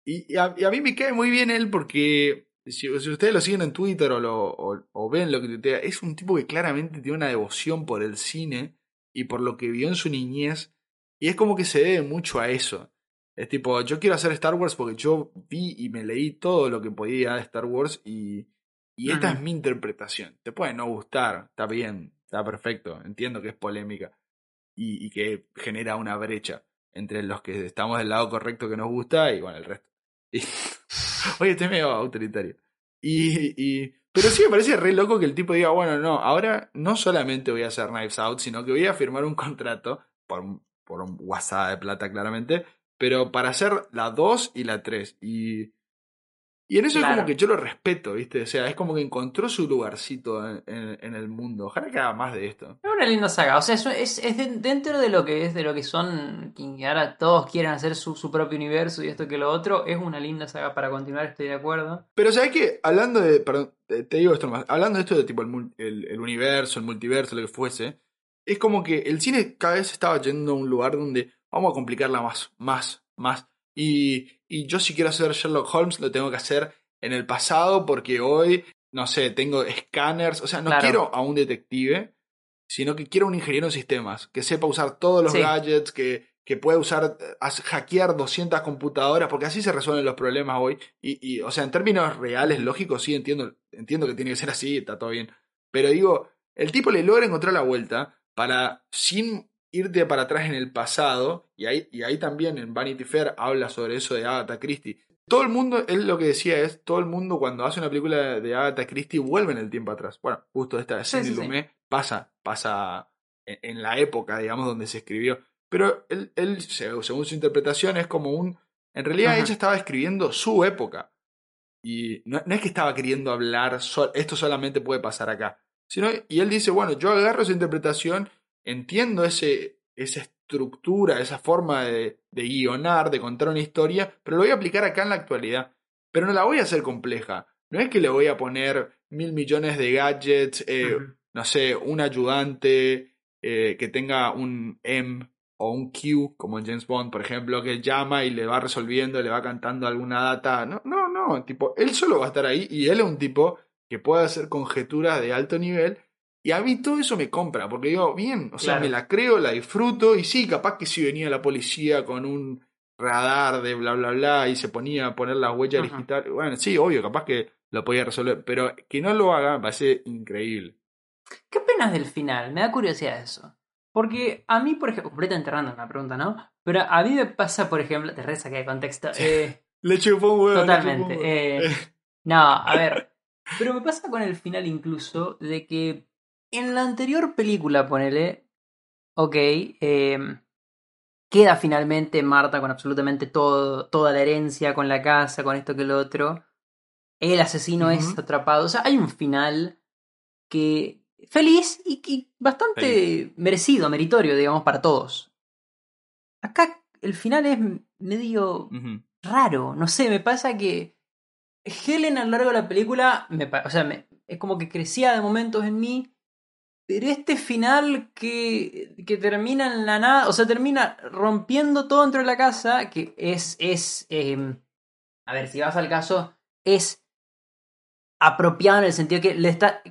Y, y, a, y a mí me cae muy bien él porque si, si ustedes lo siguen en Twitter o, lo, o, o ven lo que tuitea, es un tipo que claramente tiene una devoción por el cine y por lo que vio en su niñez. Y es como que se debe mucho a eso. Es tipo, yo quiero hacer Star Wars porque yo vi y me leí todo lo que podía de Star Wars y... Y esta uh-huh. es mi interpretación. Te puede no gustar, está bien, está perfecto. Entiendo que es polémica y, y que genera una brecha entre los que estamos del lado correcto que nos gusta y bueno, el resto. Y... Oye, estoy medio autoritario. Y, y... Pero sí me parece re loco que el tipo diga, bueno, no, ahora no solamente voy a hacer Knives Out, sino que voy a firmar un contrato por, por un guasada de plata claramente, pero para hacer la dos y la tres. Y... Y en eso claro. es como que yo lo respeto, ¿viste? O sea, es como que encontró su lugarcito en, en, en el mundo. Ojalá que haga más de esto. Es una linda saga. O sea, es, es de, dentro de lo que es de lo que son... Que ahora todos quieren hacer su, su propio universo y esto que lo otro. Es una linda saga para continuar, estoy de acuerdo. Pero ¿sabés qué? Hablando de... Perdón, te digo esto nomás. Hablando de esto de tipo el, el, el universo, el multiverso, lo que fuese. Es como que el cine cada vez estaba yendo a un lugar donde... Vamos a complicarla más, más, más. Y... Y yo si quiero hacer Sherlock Holmes lo tengo que hacer en el pasado porque hoy, no sé, tengo escáneres. O sea, no claro. quiero a un detective, sino que quiero un ingeniero en sistemas que sepa usar todos los sí. gadgets, que, que pueda usar, hackear doscientas computadoras, porque así se resuelven los problemas hoy. Y, y o sea, en términos reales, lógicos, sí, entiendo, entiendo que tiene que ser así, está todo bien. Pero digo, el tipo le logra encontrar la vuelta para, sin... irte para atrás en el pasado, y ahí, y ahí también en Vanity Fair habla sobre eso de Agatha Christie. Todo el mundo, él lo que decía es, todo el mundo cuando hace una película de Agatha Christie vuelve en el tiempo atrás. Bueno, justo esta sí, Sidney sí, Lumet sí. pasa, pasa en, en la época, digamos, donde se escribió. Pero él, él según su interpretación, es como un... En realidad Ajá. ella estaba escribiendo su época. Y no, no es que estaba queriendo hablar, so, esto solamente puede pasar acá. Sino, y él dice, bueno, yo agarro esa interpretación... Entiendo ese, esa estructura, esa forma de, de guionar, de contar una historia, pero lo voy a aplicar acá en la actualidad. Pero no la voy a hacer compleja. No es que le voy a poner mil millones de gadgets, eh, uh-huh. no sé, un ayudante eh, que tenga un M o un Q, como en James Bond, por ejemplo, que llama y le va resolviendo, le va cantando alguna data. No, no, no. Tipo, él solo va a estar ahí y él es un tipo que puede hacer conjeturas de alto nivel. Y a mí todo eso me compra, porque digo, bien, o sea, claro. me la creo, la disfruto, y sí, capaz que si venía la policía con un radar de bla bla bla y se ponía a poner la huella digital, bueno, sí, obvio, capaz que lo podía resolver, pero que no lo haga me parece increíble. ¿Qué opinas del final? Me da curiosidad eso. Porque a mí, por ejemplo, completamente random la pregunta, ¿no? Pero a mí me pasa, por ejemplo, te resaqué de contexto. Eh, le chupó un huevo. Totalmente. Huevo. Eh, no, a ver, pero me pasa con el final incluso de que en la anterior película, ponele, ok, eh, queda finalmente Marta con absolutamente todo, toda la herencia, con la casa, con esto que lo otro. El asesino uh-huh. es atrapado. O sea, hay un final que feliz y, y bastante feliz. Merecido, meritorio, digamos, para todos. Acá el final es medio uh-huh. raro. No sé, me pasa que Helen a lo largo de la película, me, o sea, me, es como que crecía de momentos en mí. Pero este final que, que termina en la nada, o sea, termina rompiendo todo dentro de la casa, que es, es eh, a ver, si vas al caso, es apropiado en el sentido que le, está,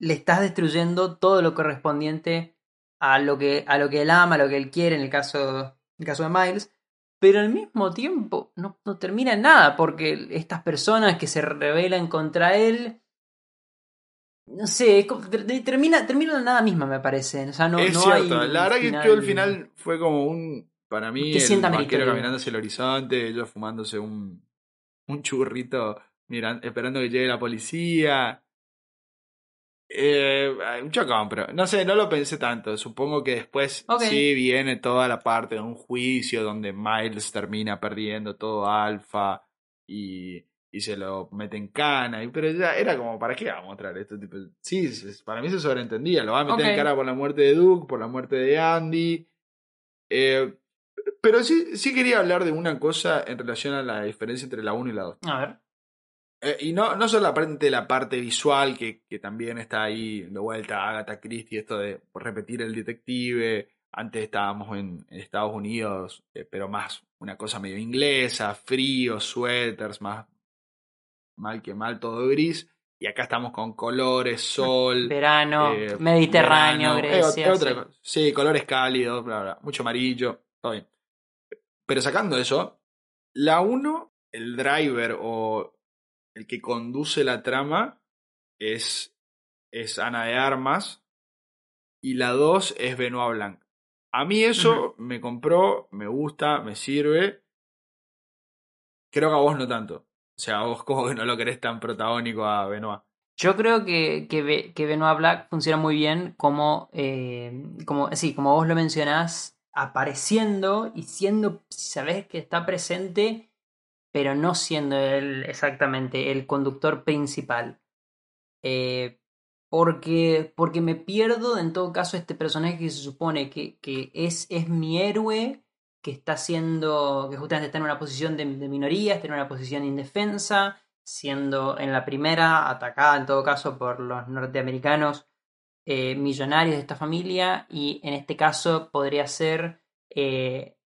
le estás destruyendo todo lo correspondiente a lo, que, a lo que él ama, a lo que él quiere, en el caso, en el caso de Miles, pero al mismo tiempo no, no termina en nada, porque estas personas que se rebelan contra él... No sé, termina, termina en nada misma, me parece. O sea, no, es no cierto, hay la verdad final... que todo el final fue como un... Para mí, que el banquero caminando hacia el horizonte, ellos fumándose un, un churrito, mirando, esperando que llegue la policía. Eh, yo compro. No sé, no lo pensé tanto. Supongo que después okay. sí viene toda la parte de un juicio donde Miles termina perdiendo todo Alpha y, y se lo mete en cana. Pero ya era como, ¿para qué vamos a mostrar esto? Tipo, sí, para mí se sobreentendía. Lo va a meter okay. en cara por la muerte de Duke, por la muerte de Andy. Eh, pero sí, sí quería hablar de una cosa en relación a la diferencia entre la uno y la dos. A ver. Eh, y no, no solamente la parte visual, que, que también está ahí de vuelta a Agatha Christie, esto de repetir el detective. Antes estábamos en, en Estados Unidos, eh, pero más una cosa medio inglesa, frío, suéteres, más mal que mal, todo gris. Y acá estamos con colores, sol. Verano, eh, Mediterráneo, verano, Grecia. Eh, otra, sí. sí, colores cálidos, bla, bla, mucho amarillo, todo bien. Pero sacando eso, la uno, el driver o... el que conduce la trama es, es Ana de Armas y la dos es Benoit Blanc. A mí eso uh-huh. me compró, me gusta, me sirve. Creo que a vos no tanto. O sea, a vos como que no lo querés tan protagónico a Benoit. Yo creo que, que, que Benoit Blanc funciona muy bien como, eh, como, sí, como vos lo mencionás, apareciendo y siendo, sabés que está presente... pero no siendo él exactamente el conductor principal. Eh, porque, porque me pierdo, en todo caso, este personaje que se supone que, que es, es mi héroe, que está siendo, que justamente está en una posición de, de minoría, está en una posición indefensa, siendo en la primera atacada, en todo caso, por los norteamericanos eh, millonarios de esta familia, y en este caso podría ser... Eh,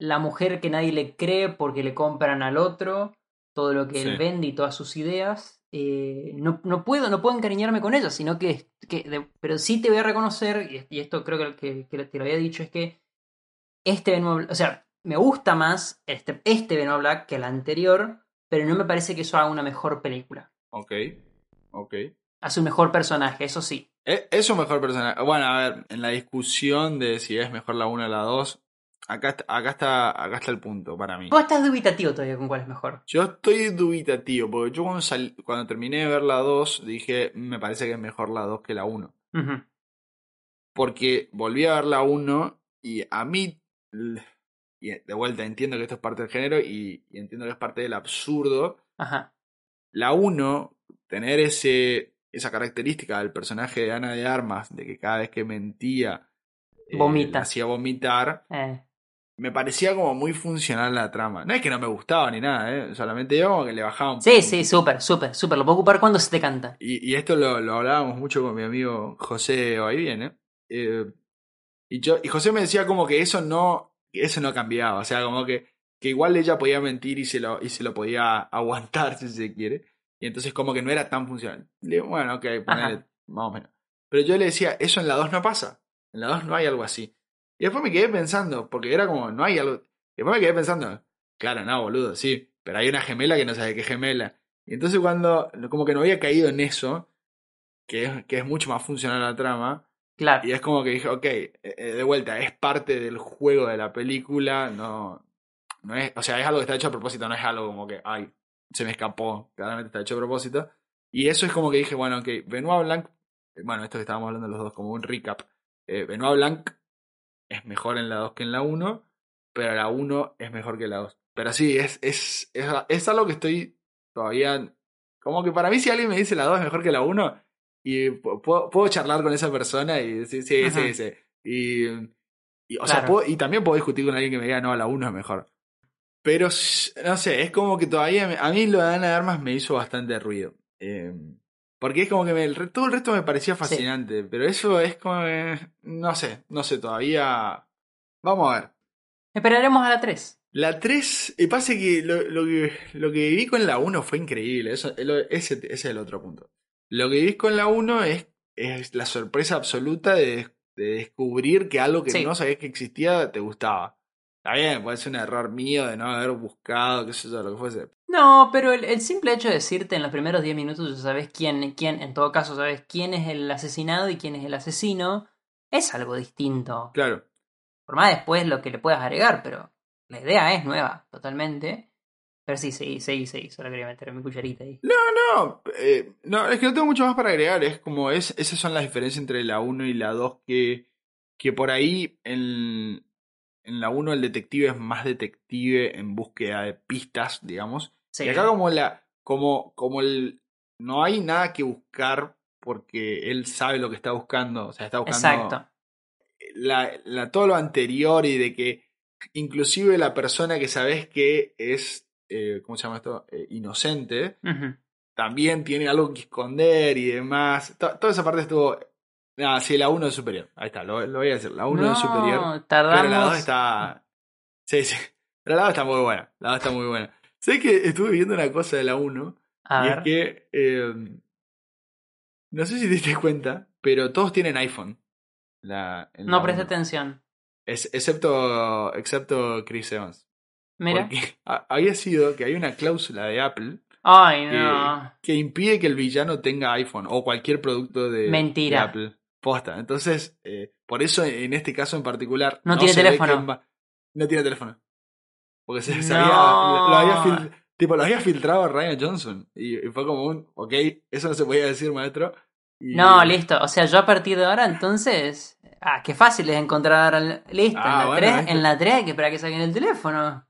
la mujer que nadie le cree porque le compran al otro todo lo que sí. él vende y todas sus ideas. Eh, no, no, puedo, no puedo encariñarme con ella, sino que... que de, pero sí te voy a reconocer, y esto creo que, que, que te lo había dicho, es que este Benoit Blanc... O sea, me gusta más este, este Benoit Blanc que el anterior, pero no me parece que eso haga una mejor película. Ok, ok. Hace un mejor personaje, eso sí. Es, es un mejor personaje. Bueno, a ver, en la discusión de si es mejor la uno o la dos... Acá, acá, está, acá está el punto para mí. ¿Vos estás dubitativo todavía con cuál es mejor? Yo estoy dubitativo, porque yo cuando, sal, cuando terminé de ver la dos, dije, me parece que es mejor la dos que la uno. Uh-huh. Porque volví a ver la uno y a mí, y de vuelta, entiendo que esto es parte del género y, y entiendo que es parte del absurdo. Ajá. La uno, tener ese, esa característica del personaje de Ana de Armas, de que cada vez que mentía... Eh, Vomita. Hacía vomitar. Eh. Me parecía como muy funcional la trama. No es que no me gustaba ni nada, ¿eh? Solamente yo como que le bajaba un sí, poco. Sí, sí, súper, súper, súper. Lo puedo ocupar cuando se te canta. Y, y esto lo, lo hablábamos mucho con mi amigo José, ahí viene. Eh, y, yo, y José me decía como que eso no, eso no cambiaba. O sea, como que, que igual ella podía mentir y se, lo, y se lo podía aguantar, si se quiere. Y entonces como que no era tan funcional. Le digo, bueno, ok, ponele, más o menos. Pero yo le decía, eso en la dos no pasa. En la dos no hay algo así. Y después me quedé pensando, porque era como, no hay algo... Después me quedé pensando, claro, no, boludo, sí, pero hay una gemela que no sabe qué gemela. Y entonces cuando, como que no había caído en eso, que es, que es mucho más funcional la trama. Claro. Y es como que dije, ok, de vuelta, es parte del juego de la película, no, no es... O sea, es algo que está hecho a propósito, no es algo como que, ay, se me escapó, claramente está hecho a propósito. Y eso es como que dije, bueno, ok, Benoit Blanc... Bueno, esto que estábamos hablando los dos, como un recap. Eh, Benoit Blanc es mejor en la dos que en la uno, pero la uno es mejor que la dos. Pero sí, es, es, es, es algo que estoy todavía... Como que para mí si alguien me dice la dos es mejor que la uno, y puedo, puedo charlar con esa persona y decir sí, sí, sí, sí. Y, y, o claro. sea, puedo, y también puedo discutir con alguien que me diga no, la uno es mejor. Pero no sé, es como que todavía... A mí lo de Ana de Armas me hizo bastante ruido. Eh, Porque es como que me, el, todo el resto me parecía fascinante. Sí. Pero eso es como... Eh, no sé, no sé todavía. Vamos a ver. Esperaremos a la tres. La tres... Y pasa que lo, lo que lo que viví con la uno fue increíble. Eso, el, ese, ese es el otro punto. Lo que viví con la uno es, es la sorpresa absoluta de, de descubrir que algo que sí. no sabías que existía te gustaba. Está bien, puede ser un error mío de no haber buscado, qué sé yo, lo que fuese. No, pero el, el simple hecho de decirte en los primeros diez minutos ya sabes quién, quién, en todo caso sabes quién es el asesinado y quién es el asesino, es algo distinto. Claro. Por más después lo que le puedas agregar, pero la idea es nueva, totalmente. Pero sí, sí, sí, sí, solo quería meter mi cucharita ahí. No, no, eh, no, es que no tengo mucho más para agregar, es como, es, esas son las diferencias entre la uno y la dos, que, que por ahí en, en la uno el detective es más detective en búsqueda de pistas, digamos, sí. Y acá como la, como, como el, no hay nada que buscar porque él sabe lo que está buscando, o sea, está buscando Exacto. La, la, todo lo anterior y de que inclusive la persona que sabes que es Eh, ¿cómo se llama esto? Eh, inocente, uh-huh. también tiene algo que esconder y demás. T- toda esa parte estuvo... Ah, sí, la uno es superior. Ahí está, lo, lo voy a decir. La uno no, es superior, tardamos... pero la dos está... Sí, sí. Pero la dos está muy buena. La dos está muy buena. Sé que estuve viendo una cosa de la uno a y ver. Es que... Eh, no sé si te diste cuenta, pero todos tienen iPhone. La, no la presta uno. Atención. Es, excepto, excepto Chris Evans. Mira. Porque había sido que hay una cláusula de Apple Ay, no. que, que impide que el villano tenga iPhone o cualquier producto de, Mentira. de Apple. Posta. Entonces, eh, por eso en este caso en particular... No, no tiene teléfono. Va... No tiene teléfono. Porque se, se no. había, lo, había fil... tipo, lo había filtrado a Rian Johnson. Y, y fue como un, ok, eso no se podía decir, maestro. Y... No, listo. O sea, yo a partir de ahora, entonces... Ah, qué fácil es encontrar ahora. Listo, ah, en, la bueno, tres, este... en la tres hay que esperar que salga en el teléfono.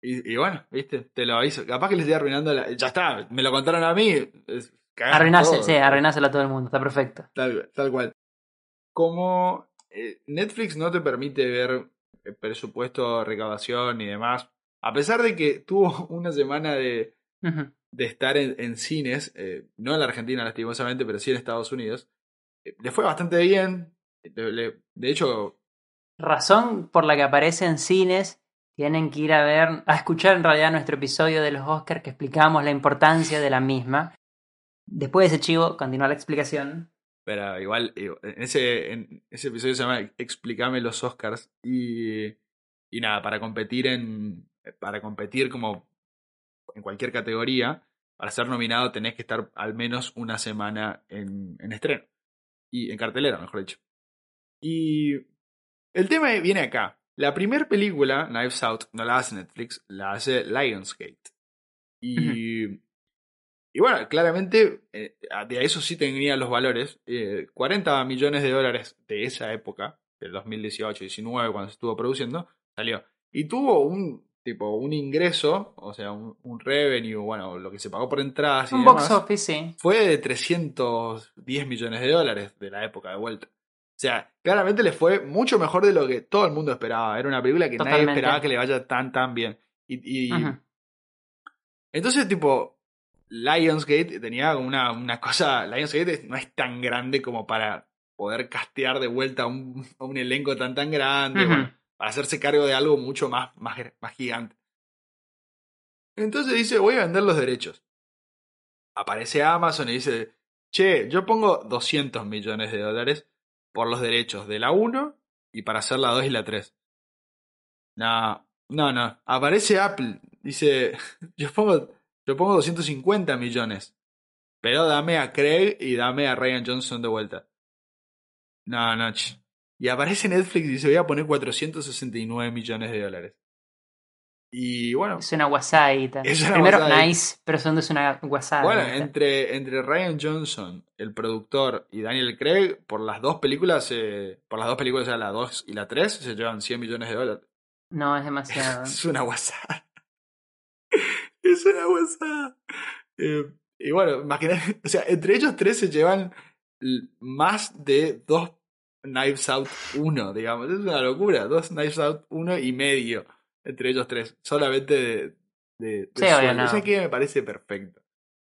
Y, y bueno, viste, te lo aviso. Capaz que le estoy arruinando la... Ya está, me lo contaron a mí. Arruináselo, sí, arruináselo a todo el mundo, está perfecto. Tal, tal cual. Como eh, Netflix no te permite ver eh, presupuesto, recaudación y demás, a pesar de que tuvo una semana de, uh-huh. de estar en, en cines, eh, no en la Argentina lastimosamente, pero sí en Estados Unidos, eh, le fue bastante bien. Le, le, de hecho... Razón por la que aparece en cines... Tienen que ir a ver, a escuchar en realidad nuestro episodio de los Oscars que explicamos la importancia de la misma. Después de ese chivo, continúa la explicación. Pero igual, en ese, en ese episodio se llama Explícame los Oscars. Y, y nada, para competir en para competir como en cualquier categoría, para ser nominado tenés que estar al menos una semana en, en estreno. Y en cartelera, mejor dicho. Y el tema viene acá. La primera película, Knives Out, no la hace Netflix, la hace Lionsgate. Y, uh-huh. y bueno, claramente, eh, de eso sí tenían los valores. Eh, cuarenta millones de dólares de esa época, del dos mil dieciocho diecinueve, cuando se estuvo produciendo, salió. Y tuvo un tipo un ingreso, o sea, un, un revenue, bueno, lo que se pagó por entradas y un demás, box office, sí. Fue de trescientos diez millones de dólares de la época de vuelta. O sea, claramente le fue mucho mejor de lo que todo el mundo esperaba. Era una película que Totalmente. Nadie esperaba que le vaya tan, tan bien. Y, y... Uh-huh. Entonces, tipo, Lionsgate tenía una, una cosa... Lionsgate no es tan grande como para poder castear de vuelta a un, a un elenco tan, tan grande. Uh-huh. Bueno, para hacerse cargo de algo mucho más, más, más gigante. Entonces dice, voy a vender los derechos. Aparece Amazon y dice, che, yo pongo doscientos millones de dólares... por los derechos de la uno y para hacer la dos y la tres. No, no, no. Aparece Apple. Dice, yo pongo, yo pongo doscientos cincuenta millones. Pero dame a Craig y dame a Rian Johnson de vuelta. No, no. Ch- y aparece Netflix y dice, voy a poner cuatrocientos sesenta y nueve millones de dólares. Y bueno. Es una guasadita. Es una Primero guasadita. Nice, pero segundo es una guasada. Bueno, entre, entre Rian Johnson, el productor, y Daniel Craig, por las dos películas, eh, por las dos películas, o sea, la dos y la tres, se llevan cien millones de dólares. No, es demasiado. Es una guasada. Es una guasada. Eh, y bueno, imagínate, o sea, entre ellos tres se llevan más de dos Knives Out uno, digamos. Es una locura. Dos Knives Out uno y medio. Entre ellos tres, solamente de, de, de sí, sueldo. O sea que me parece perfecto.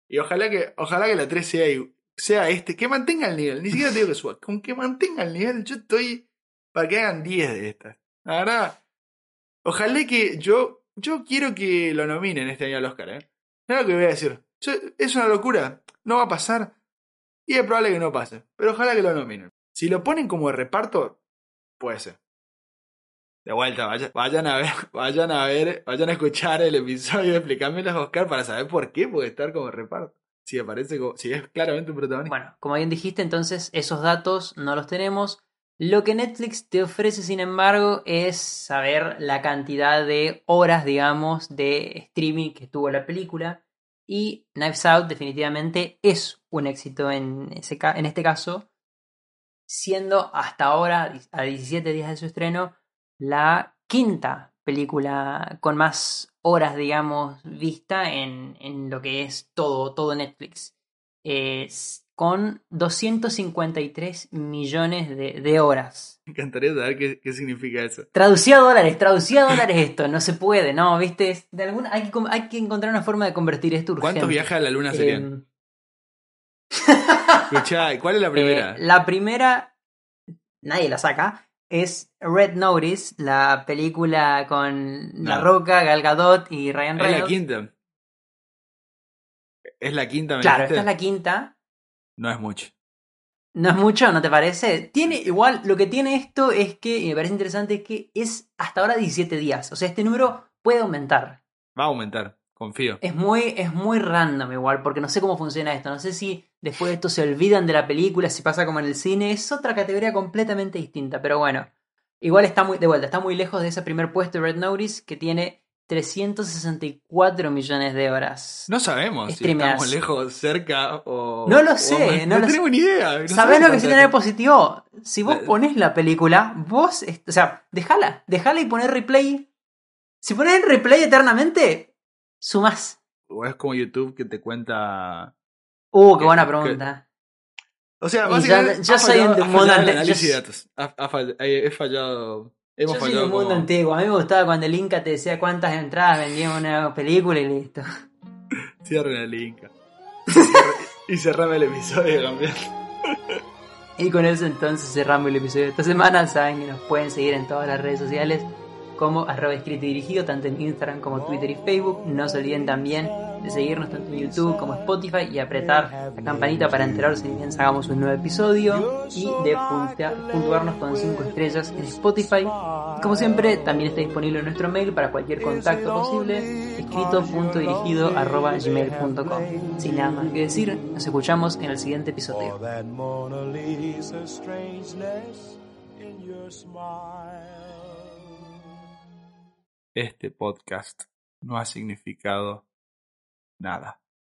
Y ojalá que, ojalá que la tres sea, sea este, que mantenga el nivel. Ni siquiera te digo que suba. Con que mantenga el nivel, yo estoy para que hagan diez de estas. La verdad, ojalá que yo, yo quiero que lo nominen este año al Oscar, ¿eh? No es lo que voy a decir. Yo, es una locura. No va a pasar. Y es probable que no pase. Pero ojalá que lo nominen. Si lo ponen como reparto, puede ser. De vuelta, vayan, vayan a ver, vayan a ver, vayan a escuchar el episodio de Explícame los Oscar para saber por qué puede estar como reparto. Si aparece como, si es claramente un protagonista. Bueno, como bien dijiste, entonces esos datos no los tenemos. Lo que Netflix te ofrece, sin embargo, es saber la cantidad de horas, digamos, de streaming que tuvo la película. Y Knives Out definitivamente es un éxito en, ese ca- en este caso, siendo hasta ahora, a diecisiete días de su estreno, la quinta película con más horas, digamos, vista en, en lo que es todo, todo Netflix. Eh, con doscientos cincuenta y tres millones de, de horas. Me encantaría saber qué, qué significa eso. Traducía dólares, traducía dólares esto, no se puede, no, viste, de alguna, hay, que, hay que encontrar una forma de convertir esto urgente. ¿Cuántos viajes a la luna serían? Eh... Escuchá, ¿cuál es la primera? Eh, la primera, nadie la saca, es Red Notice, la película con no. La Roca, Gal Gadot y Ryan Reynolds. Es la quinta. Es la quinta, ¿me Claro, dijiste? Esta es la quinta. No es mucho. ¿No es mucho? ¿No te parece? Tiene igual, lo que tiene esto es que, y me parece interesante, es que es hasta ahora diecisiete días. O sea, este número puede aumentar. Va a aumentar, confío. Es muy, es muy random igual, porque no sé cómo funciona esto. No sé si después de esto se olvidan de la película, si pasa como en el cine. Es otra categoría completamente distinta, pero bueno. Igual está muy, de vuelta, está muy lejos de ese primer puesto de Red Notice, que tiene trescientos sesenta y cuatro millones de horas. No sabemos streameadas. Si estamos lejos, cerca o... No lo sé. O... No, no tenemos ni idea. No ¿Sabés lo que sí tiene positivo? Si vos ponés la película, vos... O sea, dejala. Dejala y ponés replay. Si ponés replay eternamente, sumás. O es como YouTube que te cuenta... Uh, qué buena pregunta. Que... O sea, básicamente... Yo, yo soy fallado, un mundo ante... Yo... de datos. Ha, ha fallado, he fallado... Hemos Yo soy de un mundo como... antiguo. A mí me gustaba cuando el Inca te decía cuántas entradas vendía una película y listo. Cierren el Inca. Y cerrame el episodio también. Y con eso entonces cerramos el episodio de esta semana. Saben que nos pueden seguir en todas las redes sociales como arroba escrito y dirigido, tanto en Instagram como Twitter y Facebook. No se olviden también de seguirnos tanto en YouTube como Spotify y apretar la campanita para enterarse de que hagamos un nuevo episodio y de puntear, puntuarnos con cinco estrellas en Spotify. Y como siempre, también está disponible nuestro mail para cualquier contacto posible, escrito punto dirigido arroba gmail punto com. Sin nada más que decir, nos escuchamos en el siguiente episodio. Este podcast no ha significado nada.